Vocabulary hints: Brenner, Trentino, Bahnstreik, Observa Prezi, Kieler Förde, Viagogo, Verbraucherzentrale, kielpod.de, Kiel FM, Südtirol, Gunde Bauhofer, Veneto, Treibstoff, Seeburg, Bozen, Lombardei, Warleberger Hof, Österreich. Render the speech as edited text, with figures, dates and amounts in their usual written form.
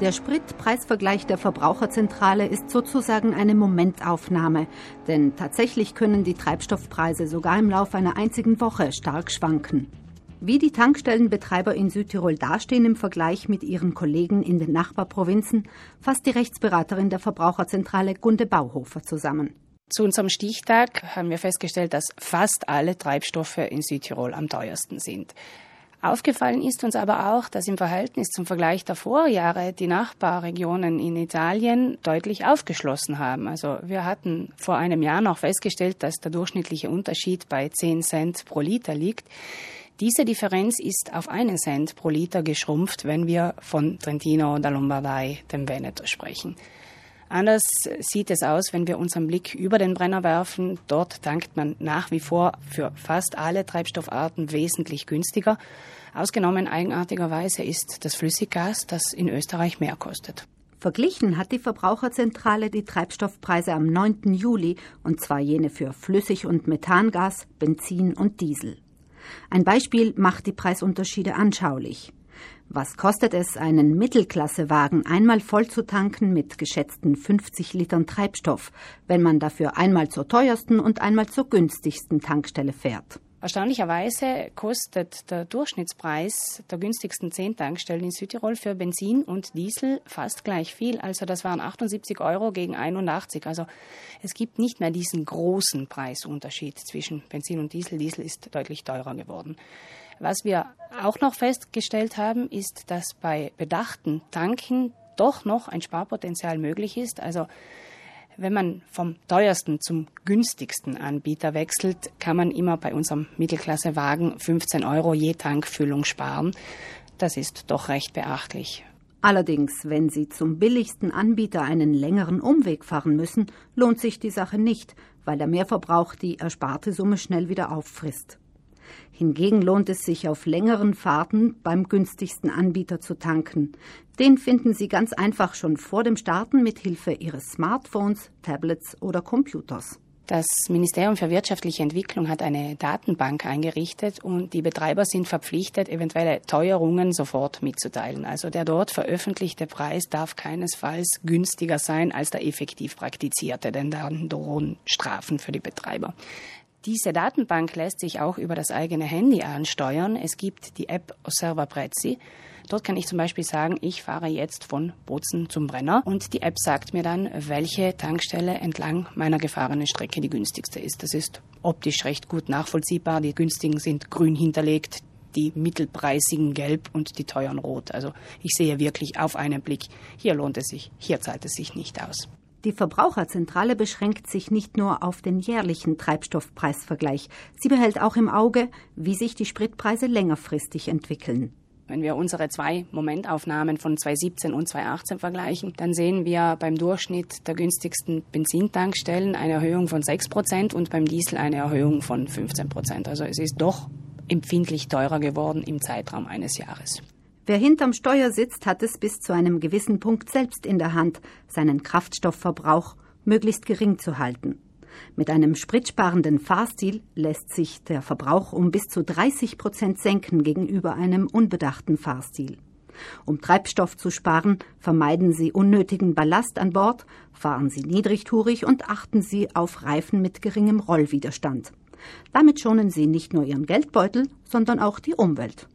Der Spritpreisvergleich der Verbraucherzentrale ist sozusagen eine Momentaufnahme, denn tatsächlich können die Treibstoffpreise sogar im Lauf einer einzigen Woche stark schwanken. Wie die Tankstellenbetreiber in Südtirol dastehen im Vergleich mit ihren Kollegen in den Nachbarprovinzen, fasst die Rechtsberaterin der Verbraucherzentrale Gunde Bauhofer zusammen. Zu unserem Stichtag haben wir festgestellt, dass fast alle Treibstoffe in Südtirol am teuersten sind. Aufgefallen ist uns aber auch, dass im Verhältnis zum Vergleich der Vorjahre die Nachbarregionen in Italien deutlich aufgeschlossen haben. Also wir hatten vor einem Jahr noch festgestellt, dass der durchschnittliche Unterschied bei 10 Cent pro Liter liegt. Diese Differenz ist auf 1 Cent pro Liter geschrumpft, wenn wir von Trentino oder Lombardei, dem Veneto, sprechen. Anders sieht es aus, wenn wir unseren Blick über den Brenner werfen. Dort tankt man nach wie vor für fast alle Treibstoffarten wesentlich günstiger. Ausgenommen eigenartigerweise ist das Flüssiggas, das in Österreich mehr kostet. Verglichen hat die Verbraucherzentrale die Treibstoffpreise am 9. Juli, und zwar jene für Flüssig- und Methangas, Benzin und Diesel. Ein Beispiel macht die Preisunterschiede anschaulich. Was kostet es, einen Mittelklassewagen einmal voll zu tanken mit geschätzten 50 Litern Treibstoff, wenn man dafür einmal zur teuersten und einmal zur günstigsten Tankstelle fährt? Erstaunlicherweise kostet der Durchschnittspreis der günstigsten 10 Tankstellen in Südtirol für Benzin und Diesel fast gleich viel. Also das waren 78 € gegen 81. Also es gibt nicht mehr diesen großen Preisunterschied zwischen Benzin und Diesel. Diesel ist deutlich teurer geworden. Was wir auch noch festgestellt haben, ist, dass bei bedachten Tanken doch noch ein Sparpotenzial möglich ist. Also wenn man vom teuersten zum günstigsten Anbieter wechselt, kann man immer bei unserem Mittelklassewagen 15 € je Tankfüllung sparen. Das ist doch recht beachtlich. Allerdings, wenn Sie zum billigsten Anbieter einen längeren Umweg fahren müssen, lohnt sich die Sache nicht, weil der Mehrverbrauch die ersparte Summe schnell wieder auffrisst. Hingegen lohnt es sich, auf längeren Fahrten beim günstigsten Anbieter zu tanken. Den finden Sie ganz einfach schon vor dem Starten mit Hilfe Ihres Smartphones, Tablets oder Computers. Das Ministerium für wirtschaftliche Entwicklung hat eine Datenbank eingerichtet und die Betreiber sind verpflichtet, eventuelle Teuerungen sofort mitzuteilen. Also der dort veröffentlichte Preis darf keinesfalls günstiger sein als der effektiv praktizierte, denn dann drohen Strafen für die Betreiber. Diese Datenbank lässt sich auch über das eigene Handy ansteuern. Es gibt die App Observa Prezi. Dort kann ich zum Beispiel sagen, ich fahre jetzt von Bozen zum Brenner und die App sagt mir dann, welche Tankstelle entlang meiner gefahrenen Strecke die günstigste ist. Das ist optisch recht gut nachvollziehbar. Die günstigen sind grün hinterlegt, die mittelpreisigen gelb und die teuren rot. Also ich sehe wirklich auf einen Blick, hier lohnt es sich, hier zahlt es sich nicht aus. Die Verbraucherzentrale beschränkt sich nicht nur auf den jährlichen Treibstoffpreisvergleich. Sie behält auch im Auge, wie sich die Spritpreise längerfristig entwickeln. Wenn wir unsere 2 Momentaufnahmen von 2017 und 2018 vergleichen, dann sehen wir beim Durchschnitt der günstigsten Benzintankstellen eine Erhöhung von 6% und beim Diesel eine Erhöhung von 15%. Also es ist doch empfindlich teurer geworden im Zeitraum eines Jahres. Wer hinterm Steuer sitzt, hat es bis zu einem gewissen Punkt selbst in der Hand, seinen Kraftstoffverbrauch möglichst gering zu halten. Mit einem spritsparenden Fahrstil lässt sich der Verbrauch um bis zu 30% senken gegenüber einem unbedachten Fahrstil. Um Treibstoff zu sparen, vermeiden Sie unnötigen Ballast an Bord, fahren Sie niedrigtourig und achten Sie auf Reifen mit geringem Rollwiderstand. Damit schonen Sie nicht nur Ihren Geldbeutel, sondern auch die Umwelt.